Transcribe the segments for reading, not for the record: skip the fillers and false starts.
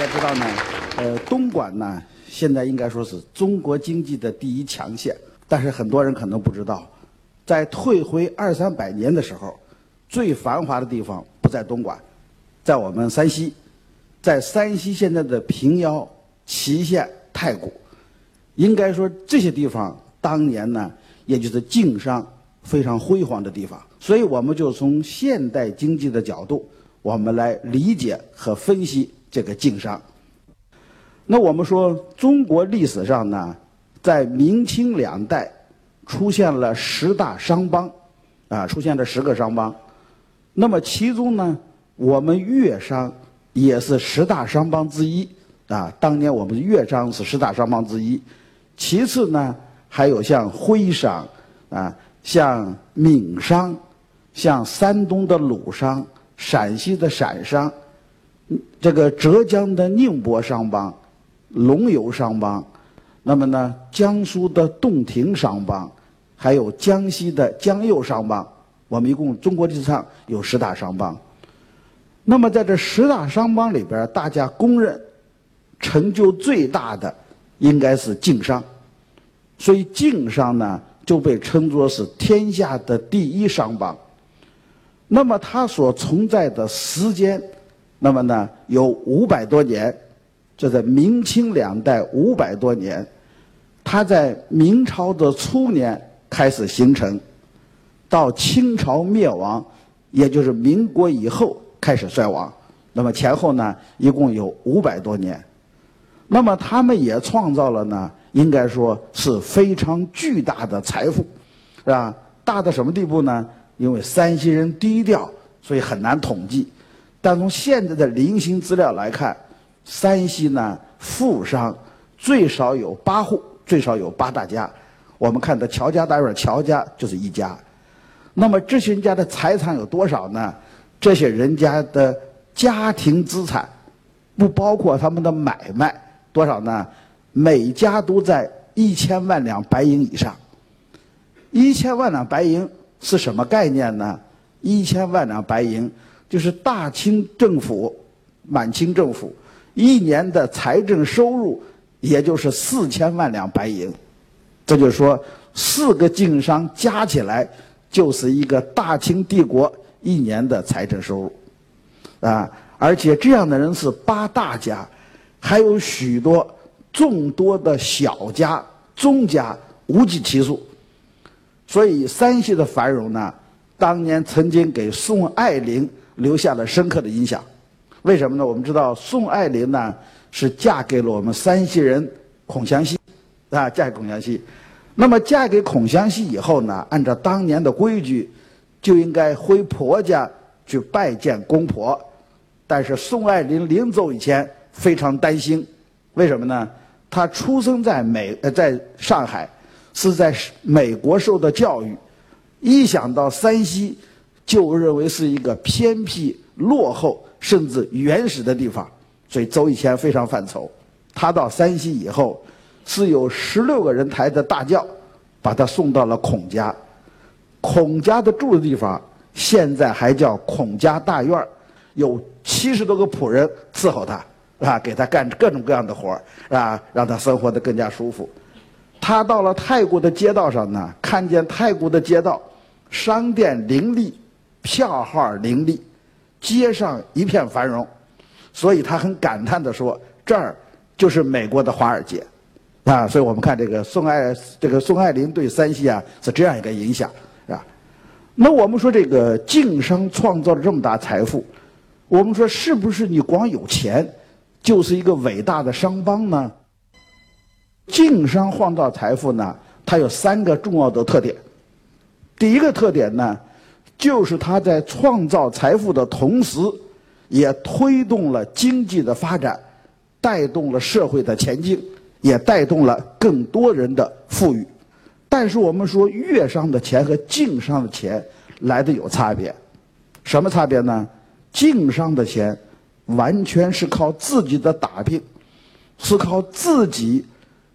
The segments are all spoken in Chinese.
家知道呢，东莞呢现在应该说是中国经济的第一强县，但是很多人可能不知道，在退回200-300年的时候，最繁华的地方不在东莞，在我们山西，在山西现在的平遥、祁县、太谷，应该说这些地方当年呢，也就是经商非常辉煌的地方。所以我们就从现代经济的角度，我们来理解和分析这个经商。那我们说，中国历史上呢，在明清两代出现了10大商帮，出现了10个商帮。那么其中呢，我们粤商也是10大商帮之一当年我们粤商是10大商帮之一。其次呢，还有像徽商像闽商，像山东的鲁商，陕西的陕商，这个浙江的宁波商帮，龙游商帮，那么呢，江苏的洞庭商帮，还有江西的江右商帮，我们一共中国历史上有10大商帮。那么在这10大商帮里边，大家公认成就最大的应该是经商，所以经商呢就被称作是天下的第一商帮。那么它所存在的时间，那么呢有500多年，这在明清两代500多年。它在明朝的初年开始形成，到清朝灭亡，也就是民国以后开始衰亡。那么前后呢一共有500多年。那么他们也创造了呢，应该说是非常巨大的财富，是吧？大到什么地步呢？因为山西人低调，所以很难统计。但从现在的零星资料来看，山西呢富商最少有8户，最少有8大家。我们看的乔家大院，乔家就是一家。那么这些人家的财产有多少呢？这些人家的家庭资产，不包括他们的买卖，多少呢？每家都在1000万两白银以上。1000万两白银是什么概念呢？1000万两白银就是大清政府、满清政府一年的财政收入，也就是4000万两白银。这就是说，4个经商加起来就是一个大清帝国一年的财政收入而且这样的人是8大家，还有许多众多的小家、中家，无计其数。所以山西的繁荣呢，当年曾经给宋霭龄留下了深刻的影响。为什么呢？我们知道宋霭龄呢是嫁给了我们山西人孔祥熙嫁给孔祥熙。那么嫁给孔祥熙以后呢，按照当年的规矩，就应该回婆家去拜见公婆。但是宋霭龄临走以前非常担心，为什么呢？他出生在在上海，是在美国受的教育，一想到山西就认为是一个偏僻落后甚至原始的地方，所以走以前非常犯愁。他到山西以后，是有16个人抬的大轿把他送到了孔家。孔家的住的地方现在还叫孔家大院，有70多个仆人伺候他给他干各种各样的活让他生活得更加舒服。他到了泰国的街道上呢，看见泰国的街道商店林立，票号林立，街上一片繁荣，所以他很感叹地说，这儿就是美国的华尔街所以我们看这个宋霭龄对山西是这样一个影响那我们说这个经商创造了这么大财富，我们说是不是你光有钱就是一个伟大的商帮呢？经商创造财富呢，它有3个重要的特点。第一个特点呢，就是它在创造财富的同时，也推动了经济的发展，带动了社会的前进，也带动了更多人的富裕。但是我们说，粤商的钱和经商的钱来的有差别。什么差别呢？经商的钱完全是靠自己的打拼，是靠自己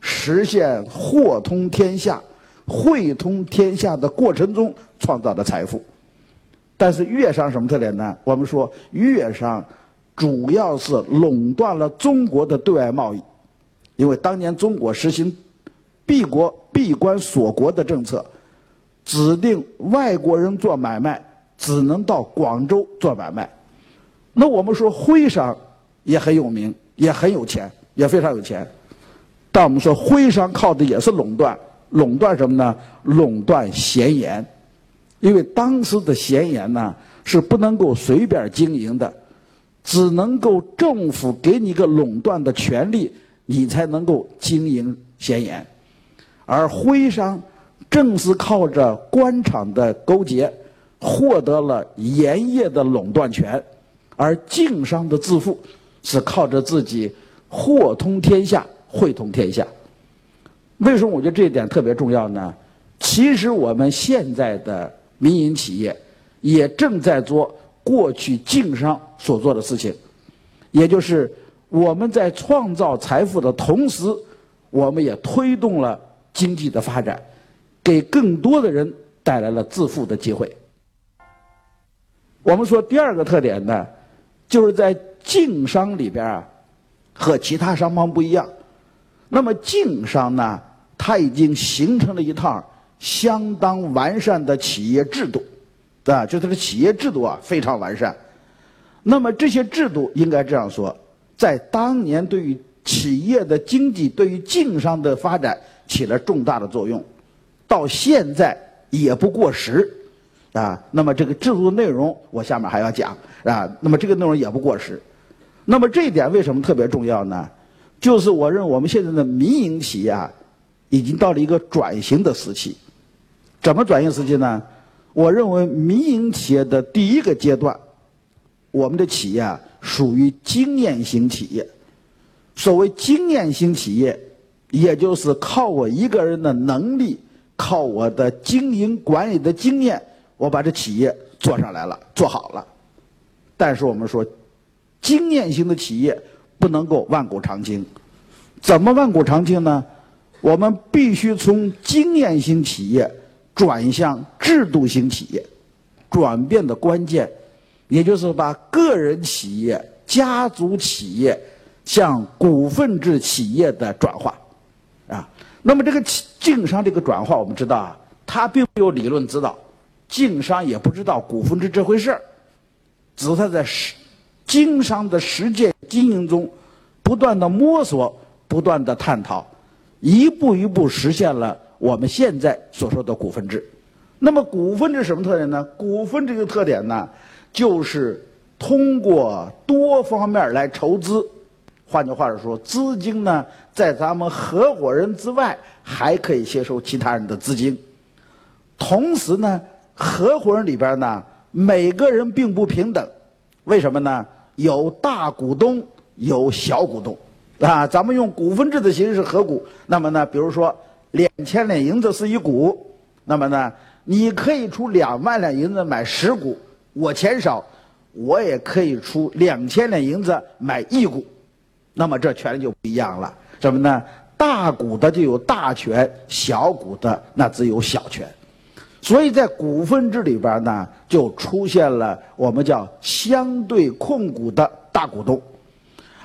实现货通天下、汇通天下的过程中创造的财富。但是粤商什么特点呢？我们说粤商主要是垄断了中国的对外贸易，因为当年中国实行闭关锁国的政策，指定外国人做买卖只能到广州做买卖。那我们说徽商也很有名，也很有钱，也非常有钱，但我们说徽商靠的也是垄断，垄断什么呢？垄断闲盐，因为当时的闲盐呢是不能够随便经营的，只能够政府给你一个垄断的权利，你才能够经营闲盐。而徽商正是靠着官场的勾结，获得了盐业的垄断权，而晋商的致富是靠着自己货通天下，汇通天下。为什么我觉得这一点特别重要呢？其实我们现在的民营企业也正在做过去晋商所做的事情，也就是我们在创造财富的同时，我们也推动了经济的发展，给更多的人带来了致富的机会。我们说第二个特点呢，就是在晋商里边啊，和其他商帮不一样。那么晋商呢，它已经形成了一套相当完善的企业制度。啊，就它的企业制度啊非常完善。那么这些制度应该这样说，在当年对于企业的经济，对于晋商的发展起了重大的作用，到现在也不过时啊。那么这个制度的内容我下面还要讲啊，那么这个内容也不过时。那么这一点为什么特别重要呢？就是我认为我们现在的民营企业啊已经到了一个转型的时期。怎么转型时期呢？我认为民营企业的第一个阶段，我们的企业啊属于经验型企业。所谓经验型企业，也就是靠我一个人的能力，靠我的经营管理的经验，我把这企业做上来了，做好了。但是我们说经验型的企业不能够万古长青。怎么万古长青呢？我们必须从经验型企业转向制度型企业，转变的关键，也就是把个人企业、家族企业向股份制企业的转化，啊，那么这个晋商这个转化，我们知道啊，它并没有理论指导，晋商也不知道股份制这回事儿，只是他在经商的实践经营中，不断的摸索，不断的探讨，一步一步实现了我们现在所说的股份制。那么股份制什么特点呢？股份制的特点呢，就是通过多方面来筹资，换句话说，资金呢在咱们合伙人之外还可以接收其他人的资金，同时呢合伙人里边呢每个人并不平等，为什么呢？有大股东，有小股东啊。咱们用股份制的形式合股，那么呢比如说2000两银子是一股，那么呢你可以出2万两银子买10股，我钱少，我也可以出2000两银子买1股，那么这权利就不一样了。什么呢？大股的就有大权，小股的那只有小权。所以在股份制里边呢就出现了我们叫相对控股的大股东，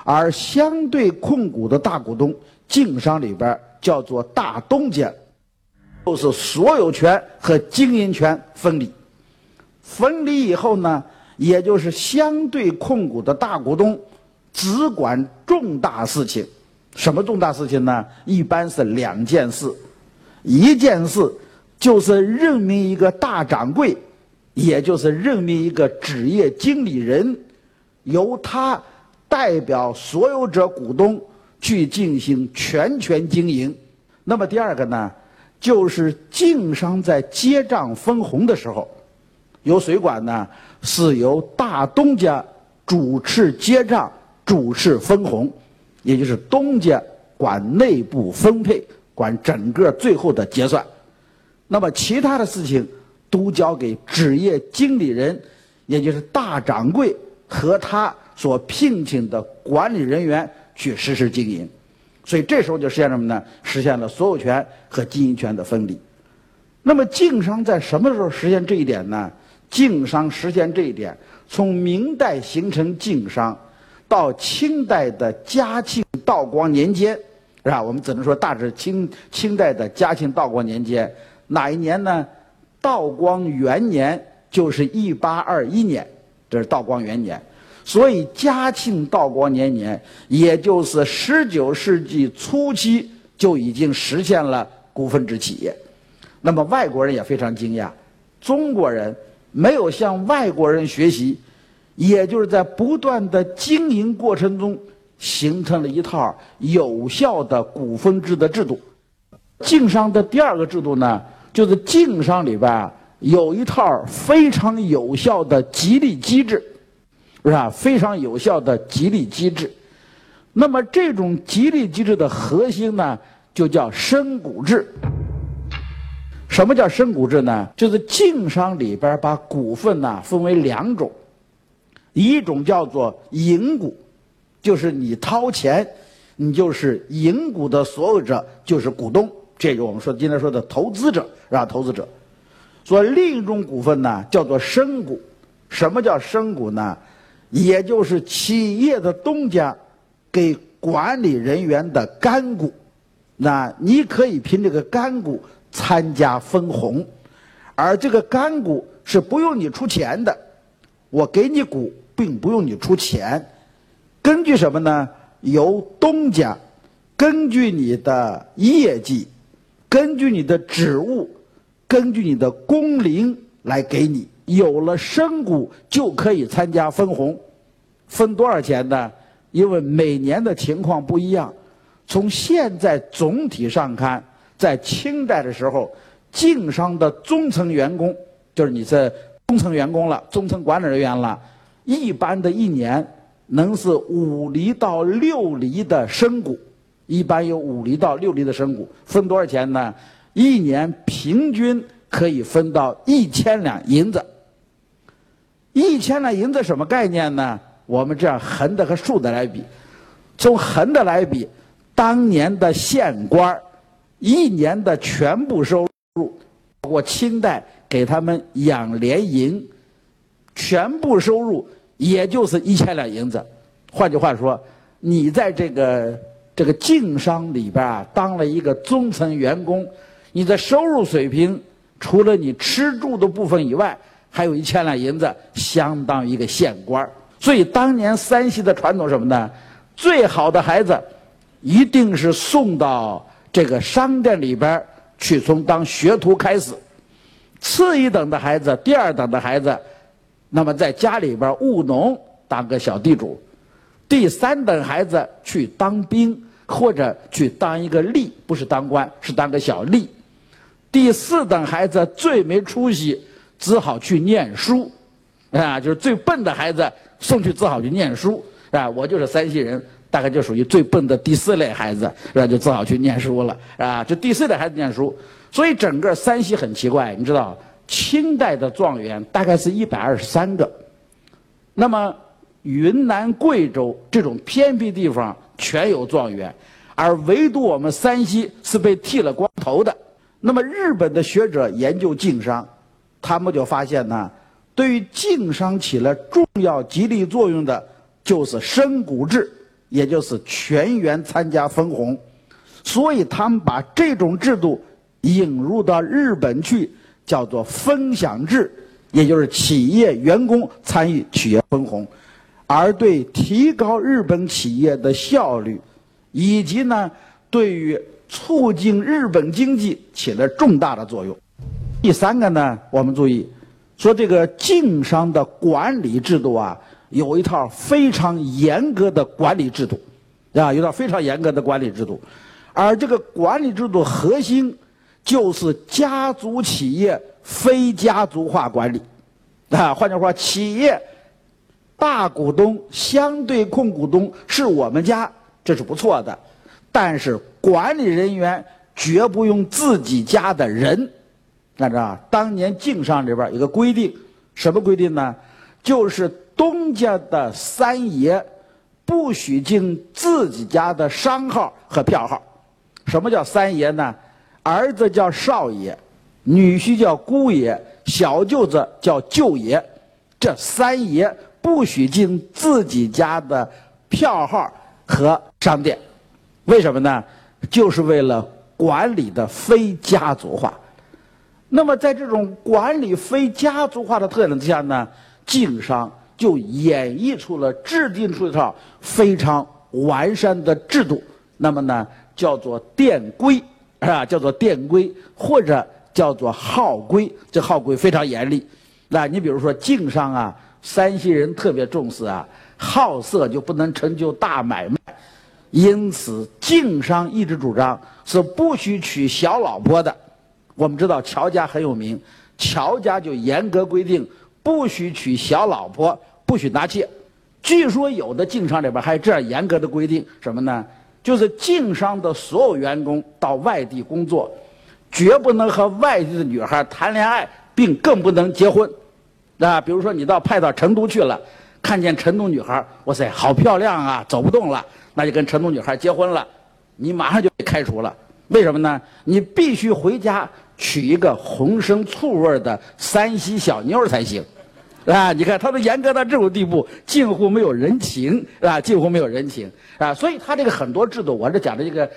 而相对控股的大股东晋商里边叫做大东家，就是所有权和经营权分离。分离以后呢，也就是相对控股的大股东只管重大事情。什么重大事情呢？一般是2件事，一件事就是任命一个大掌柜，也就是任命一个职业经理人，由他代表所有者股东去进行全权经营。那么第二个呢，就是晋商在结账分红的时候，由谁管呢？是由大东家主持结账，主持分红，也就是东家管内部分配，管整个最后的结算。那么其他的事情都交给职业经理人，也就是大掌柜和他所聘请的管理人员去实施经营。所以这时候就实现什么呢？实现了所有权和经营权的分离。那么晋商在什么时候实现这一点呢？晋商实现这一点，从明代形成晋商，到清代的嘉庆道光年间，是吧？我们只能说大致清代的嘉庆道光年间，哪一年呢？道光元年就是1821年，这是道光元年。所以嘉庆道光年，也就是19世纪初期就已经实现了股份制企业。那么外国人也非常惊讶，中国人没有向外国人学习，也就是在不断的经营过程中形成了一套有效的股份制的制度。晋商的第二个制度呢，就是晋商里边有一套非常有效的激励机制，是吧？非常有效的激励机制。那么这种激励机制的核心呢，就叫深股制。什么叫深股制呢？就是晋商里边把股份呢分为两种，一种叫做银股，就是你掏钱，你就是银股的所有者，就是股东，这个我们说今天说的投资者，是吧？投资者。所以另一种股份呢叫做深股。什么叫深股呢？也就是企业的东家给管理人员的干股，那你可以凭这个干股参加分红，而这个干股是不用你出钱的，我给你股并不用你出钱，根据什么呢？由东家根据你的业绩，根据你的职务，根据你的工龄来给你。有了深股就可以参加分红，分多少钱呢？因为每年的情况不一样，从现在总体上看，在清代的时候，晋商的中层员工，就是你是中层员工了，中层管理人员了，一般的一年能是5厘到6厘的深股，一般有5厘到6厘的深股，分多少钱呢？一年平均可以分到1000两银子。1000两银子什么概念呢？我们这样横的和竖的来比，从横的来比，当年的县官一年的全部收入，包括清代给他们养廉银，全部收入也就是1000两银子。换句话说，你在这个晋商里边当了一个中层员工，你的收入水平除了你吃住的部分以外，还有1000两银子，相当于一个县官。所以当年山西的传统什么呢？最好的孩子一定是送到这个商店里边去，从当学徒开始，次一等的孩子，第二等的孩子，那么在家里边务农，当个小地主，第三等孩子去当兵，或者去当一个吏，不是当官，是当个小吏，第四等孩子最没出息，只好去念书，啊，就是最笨的孩子送去，只好去念书，啊，我就是山西人，大概就属于最笨的第四类孩子，是吧？就只好去念书了，啊，就第四类孩子念书。所以整个山西很奇怪，你知道，清代的状元大概是123个，那么云南、贵州这种偏僻地方全有状元，而唯独我们山西是被剃了光头的。那么日本的学者研究晋商，他们就发现呢，对于晋商起了重要激励作用的就是深股制，也就是全员参加分红。所以他们把这种制度引入到日本去，叫做分享制，也就是企业员工参与企业分红。而对提高日本企业的效率，以及呢对于促进日本经济起了重大的作用。第三个呢，我们注意说这个晋商的管理制度啊，有一套非常严格的管理制度，啊，有一套非常严格的管理制度，而这个管理制度核心就是家族企业非家族化管理，啊，换句话，企业大股东、相对控股东是我们家，这是不错的，但是管理人员绝不用自己家的人，那知道？当年晋商里边有个规定，什么规定呢？就是东家的三爷不许进自己家的商号和票号。什么叫三爷呢？儿子叫少爷，女婿叫姑爷，小舅子叫舅爷，这三爷不许进自己家的票号和商店，为什么呢？就是为了管理的非家族化。那么在这种管理非家族化的特点之下呢，晋商就演绎出了制定出一套非常完善的制度，那么呢叫做店规啊，叫做店规或者叫做号规。这号规非常严厉。那你比如说晋商啊，山西人特别重视啊好色，就不能成就大买卖，因此晋商一直主张是不许娶小老婆的。我们知道乔家很有名，乔家就严格规定不许娶小老婆，不许纳妾。据说有的晋商里边还有这样严格的规定，什么呢？就是晋商的所有员工到外地工作，绝不能和外地的女孩谈恋爱，并更不能结婚。那比如说你到派到成都去了，看见成都女孩，哇塞，好漂亮啊，走不动了，那就跟成都女孩结婚了，你马上就被开除了。为什么呢？你必须回家娶一个红生醋味的山西小妞才行，啊！你看他都严格到这种地步，近乎没有人情啊，近乎没有人情啊！所以他这个很多制度，我这讲的这个，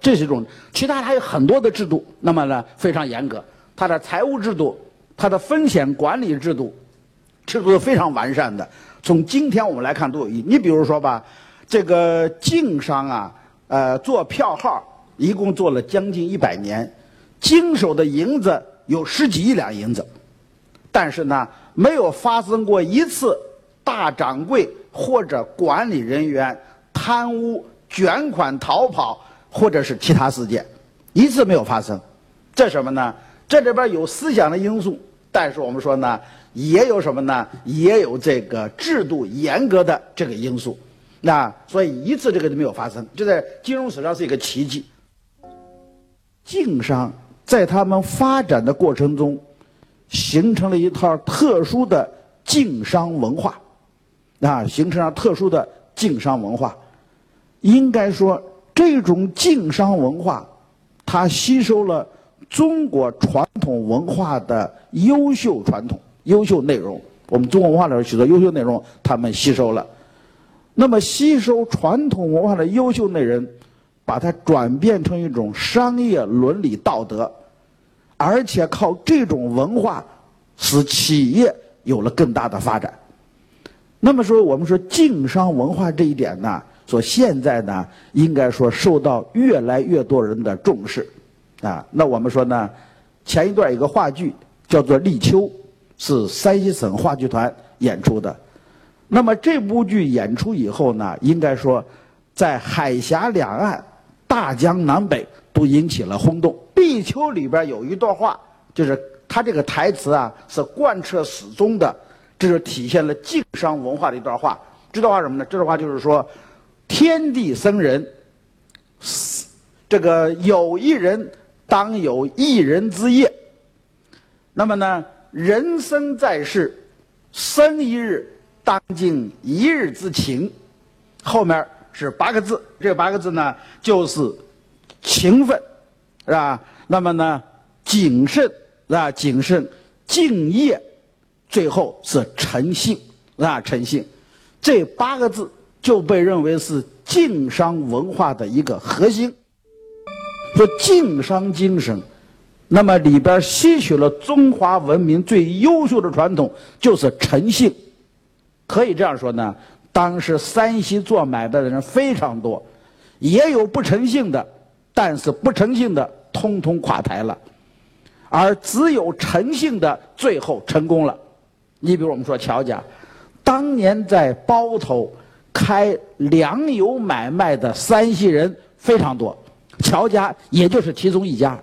这是一种，其他还有很多的制度，那么呢非常严格，他的财务制度，他的风险管理制度，制度是非常完善的。从今天我们来看都有意义。你比如说吧，这个晋商啊，做票号一共做了将近100年，经手的银子有10几亿两银子，但是呢，没有发生过一次大掌柜或者管理人员贪污、卷款逃跑或者是其他事件，一次没有发生。这什么呢？这里边有思想的因素，但是我们说呢，也有什么呢？也有这个制度严格的这个因素。那所以一次这个都没有发生，就在金融史上是一个奇迹。晋商在他们发展的过程中，形成了一套特殊的晋商文化，啊，形成了特殊的晋商文化。应该说，这种晋商文化，它吸收了中国传统文化的优秀传统、优秀内容。我们中国文化里有许多优秀内容，他们吸收了。那么，吸收传统文化的优秀内容，把它转变成一种商业伦理道德，而且靠这种文化使企业有了更大的发展。那么说，我们说晋商文化这一点呢，所现在呢，应该说受到越来越多人的重视啊。那我们说呢，前一段有一个话剧叫做《立秋》，是山西省话剧团演出的。那么这部剧演出以后呢，应该说在海峡两岸、大江南北都引起了轰动。《立秋》里边有一段话，就是他这个台词啊是贯彻始终的，这就体现了晋商文化的一段话。这段话什么呢？这段话就是说，天地生人，这个有一人当有一人之业。那么呢，人生在世，生一日当尽一日之勤。后面是8个字，这8个字呢就是勤奋，是吧？那么呢，谨慎，是吧？谨慎、敬业，最后是诚信，是吧？诚信，这8个字就被认为是晋商文化的一个核心。说晋商精神，那么里边吸取了中华文明最优秀的传统，就是诚信。可以这样说呢，当时山西做买卖的人非常多，也有不诚信的，但是不诚信的通通垮台了，而只有诚信的最后成功了。你比如我们说乔家，当年在包头开粮油买卖的山西人非常多，乔家也就是其中一家，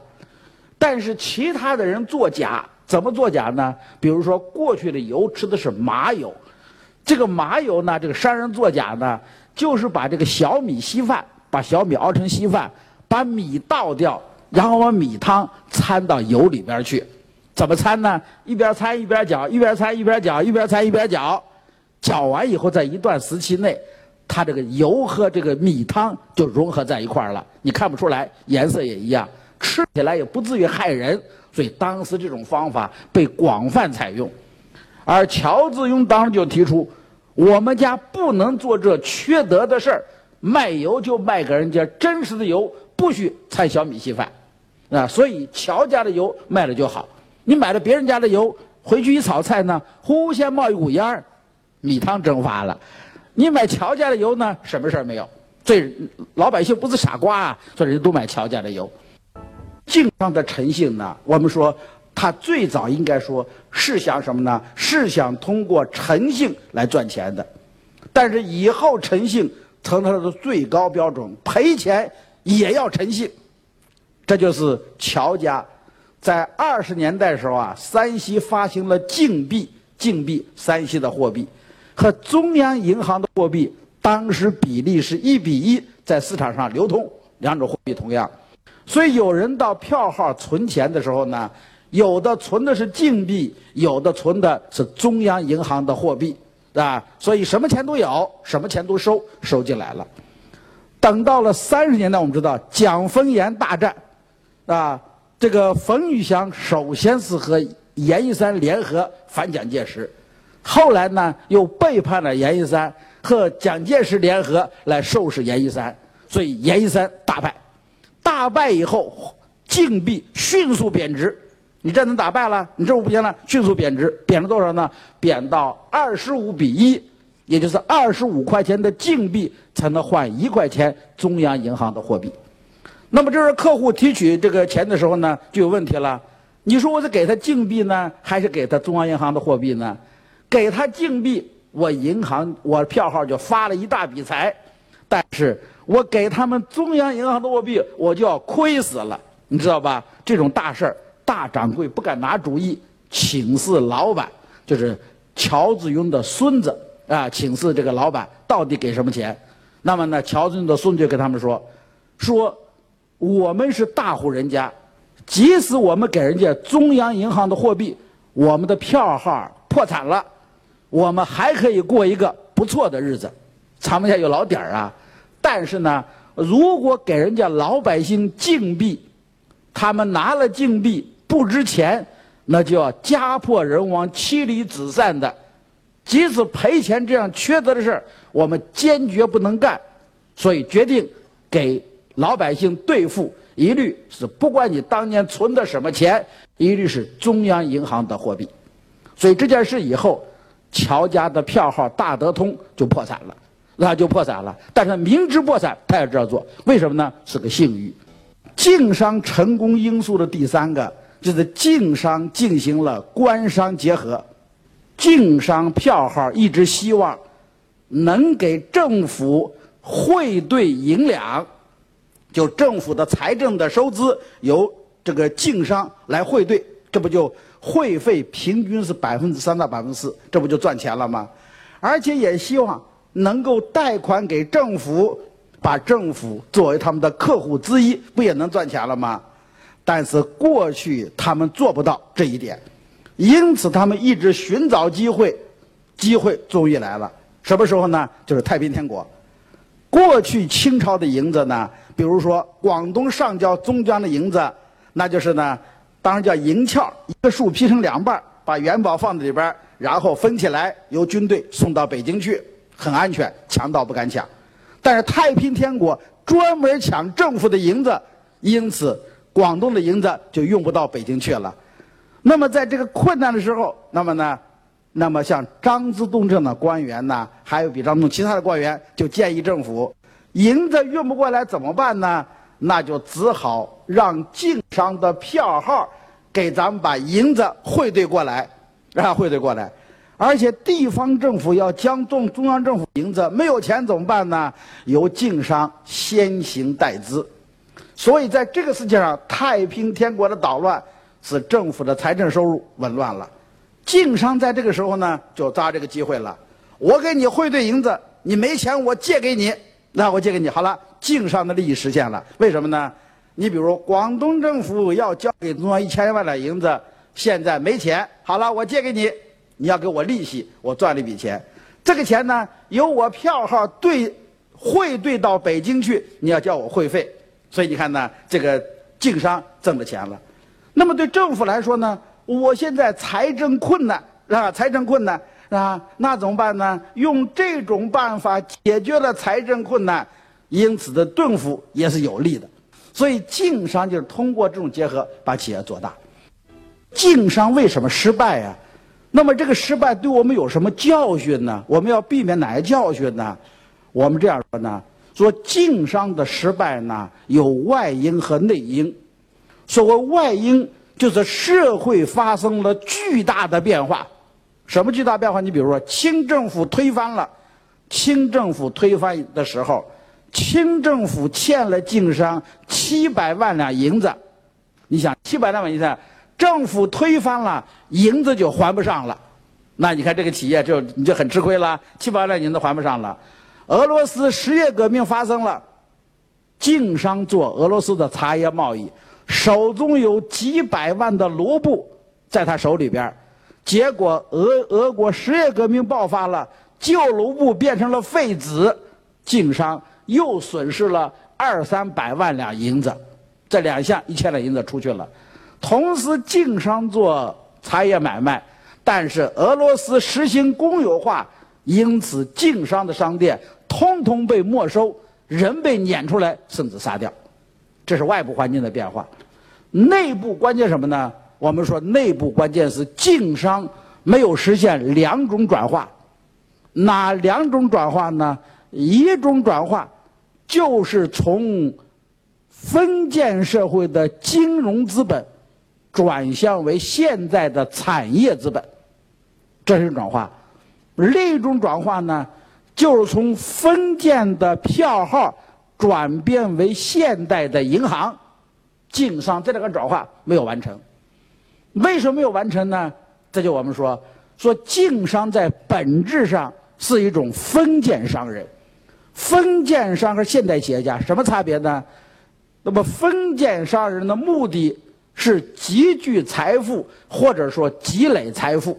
但是其他的人作假，怎么作假呢？比如说过去的油吃的是麻油，这个麻油呢，这个商人作假呢，就是把这个小米稀饭，把小米熬成稀饭，把米倒掉，然后把米汤掺到油里边去。怎么掺呢？一边掺一边搅，一边掺一边搅，一边掺一边搅，搅完以后，在一段时期内，它这个油和这个米汤就融合在一块了，你看不出来，颜色也一样，吃起来也不至于害人。所以当时这种方法被广泛采用，而乔致庸当时就提出，我们家不能做这缺德的事儿，卖油就卖给人家真实的油，不许掺小米稀饭，啊，所以乔家的油卖了就好，你买了别人家的油，回去一炒菜呢，呼先冒一股烟儿，米汤蒸发了。你买乔家的油呢，什么事儿没有？这老百姓不是傻瓜啊，所以人都买乔家的油。敬上的诚信呢，我们说他最早应该说是想什么呢？是想通过诚信来赚钱的，但是以后诚信成了他的最高标准，赔钱也要诚信。这就是乔家在20年代的时候啊，山西发行了晋币，晋币山西的货币和中央银行的货币当时比例是1:1，在市场上流通，两种货币同样。所以有人到票号存钱的时候呢，有的存的是晋币，有的存的是中央银行的货币啊，所以什么钱都有，什么钱都收进来了。等到了30年代，我们知道蒋烽盐大战啊，这个冯玉祥首先是和阎锡山联合反蒋介石，后来呢又背叛了阎锡山，和蒋介石联合来收拾阎锡山，所以阎锡山大败。大败以后，晋币迅速贬值，你这能打败了，你这不行了，迅速贬值，贬了多少呢？贬到25:1，也就是25块钱的晋币才能换1块钱中央银行的货币。那么这是客户提取这个钱的时候呢，就有问题了。你说我是给他晋币呢，还是给他中央银行的货币呢？给他晋币，我银行我票号就发了一大笔财，但是我给他们中央银行的货币，我就要亏死了，你知道吧？这种大事儿，大掌柜不敢拿主意，请示老板，就是乔致庸的孙子啊，请示这个老板到底给什么钱。那么呢，乔致庸的孙子就跟他们说。我们是大户人家，即使我们给人家中央银行的货币，我们的票号破产了，我们还可以过一个不错的日子，藏不下有老底儿啊。但是呢，如果给人家老百姓晋币，他们拿了晋币不值钱，那就要家破人亡、妻离子散的。即使赔钱这样缺德的事儿，我们坚决不能干，所以决定给老百姓兑付，一律是不管你当年存的什么钱，一律是中央银行的货币。所以这件事以后，乔家的票号大德通就破产了，那就破产了。但是明知破产，他也这样做，为什么呢？是个信誉。晋商成功因素的第三个就是晋商进行了官商结合。晋商票号一直希望能给政府汇兑银两。就政府的财政的收支由这个晋商来汇兑，这不就会费平均是3%到4%，这不就赚钱了吗？而且也希望能够贷款给政府，把政府作为他们的客户之一，不也能赚钱了吗？但是过去他们做不到这一点，因此他们一直寻找机会，机会终于来了。什么时候呢？就是太平天国。过去清朝的银子呢，比如说广东上交中江的银子，那就是呢，当然叫银壳，一个树劈成2半，把元宝放在里边，然后分起来，由军队送到北京去，很安全，强盗不敢抢。但是太平天国专门抢政府的银子，因此广东的银子就用不到北京去了。那么在这个困难的时候，那么像张之洞这样的官员呢，还有比张之洞其他的官员，就建议政府，银子运不过来怎么办呢？那就只好让晋商的票号给咱们把银子汇兑过来，啊，汇兑过来。而且地方政府要将中央政府银子，没有钱怎么办呢？由晋商先行代资。所以在这个世界上，太平天国的捣乱使政府的财政收入紊乱了。晋商在这个时候呢，就抓这个机会了。我给你汇兑银子，你没钱我借给你，那我借给你好了。晋商的利益实现了，为什么呢？你比如广东政府要交给中央1000万两银子，现在没钱，好了，我借给你，你要给我利息，我赚了一笔钱。这个钱呢，由我票号汇兑到北京去，你要交我会费。所以你看呢，这个晋商挣了钱了。那么对政府来说呢？我现在财政困难，啊，那怎么办呢？用这种办法解决了财政困难，因此的顿服也是有利的。所以晋商就是通过这种结合把企业做大。晋商为什么失败呀？那么这个失败对我们有什么教训呢？我们要避免哪些教训呢？我们这样说呢，说晋商的失败呢有外因和内因。所谓外因就是社会发生了巨大的变化。什么巨大变化？你比如说清政府推翻了，清政府推翻的时候，清政府欠了晋商700万两银子。你想700万两银子，政府推翻了，银子就还不上了，那你看这个企业就你就很吃亏了，700万两银子还不上了。俄罗斯10月革命发生了，晋商做俄罗斯的茶叶贸易，手中有几百万的卢布在他手里边，结果俄国10月革命爆发了，旧卢布变成了废纸，晋商又损失了200-300万两银子，这两项1000两银子出去了。同时晋商做茶叶买卖，但是俄罗斯实行公有化，因此晋商的商店通通被没收，人被撵出来，甚至杀掉。这是外部环境的变化。内部关键什么呢？我们说内部关键是晋商没有实现两种转化。哪两种转化呢？一种转化就是从封建社会的金融资本转向为现在的产业资本，这是一种转化。另一种转化呢，就是从封建的票号转变为现代的银行。晋商这两个转化没有完成。为什么没有完成呢？这就我们说晋商在本质上是一种封建商人。封建商和现代企业家什么差别呢？那么封建商人的目的是集聚财富，或者说积累财富，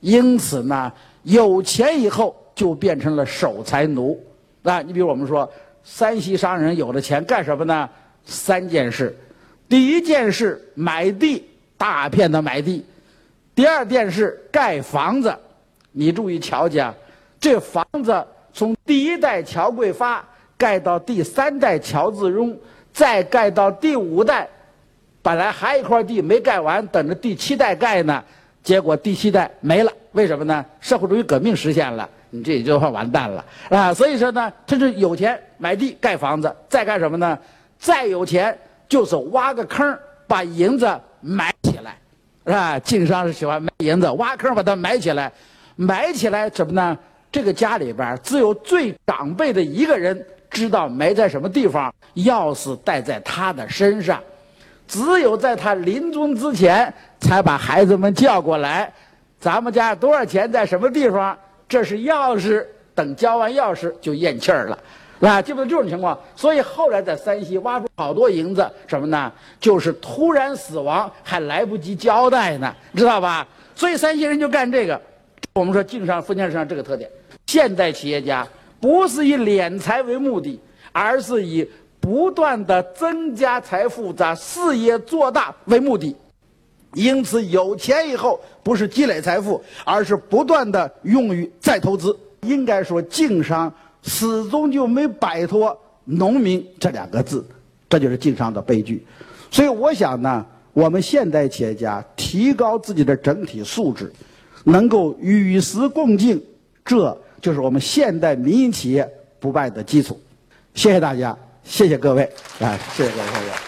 因此呢有钱以后就变成了守财奴。啊，你比如我们说山西商人有了钱干什么呢？三件事。第一件事买地，大片的买地。第二件事盖房子，你注意瞧瞧，这房子从第一代乔桂发盖到第三代乔自雍，再盖到第五代，本来还有一块地没盖完，等着第七代盖呢，结果第七代没了。为什么呢？社会主义革命实现了，你这也就完蛋了啊！所以说呢，他是有钱买地盖房子，再干什么呢？再有钱就是挖个坑把银子埋起来，是吧？晋商是喜欢埋银子，挖坑把它埋起来，埋起来什么呢？这个家里边只有最长辈的一个人知道埋在什么地方，钥匙带在他的身上，只有在他临终之前才把孩子们叫过来，咱们家多少钱在什么地方，这是钥匙，等交完钥匙就咽气儿了，啊，基本上这种情况。所以后来在山西挖出好多银子，什么呢？就是突然死亡还来不及交代呢，知道吧？所以山西人就干这个。我们说晋商、封建商这个特点，现代企业家不是以敛财为目的，而是以不断的增加财富、把事业做大为目的。因此有钱以后不是积累财富，而是不断的用于再投资。应该说晋商始终就没摆脱农民这两个字，这就是晋商的悲剧。所以我想呢，我们现代企业家提高自己的整体素质，能够与时共进，这就是我们现代民营企业不败的基础。谢谢大家，谢谢各位，啊，谢谢各位。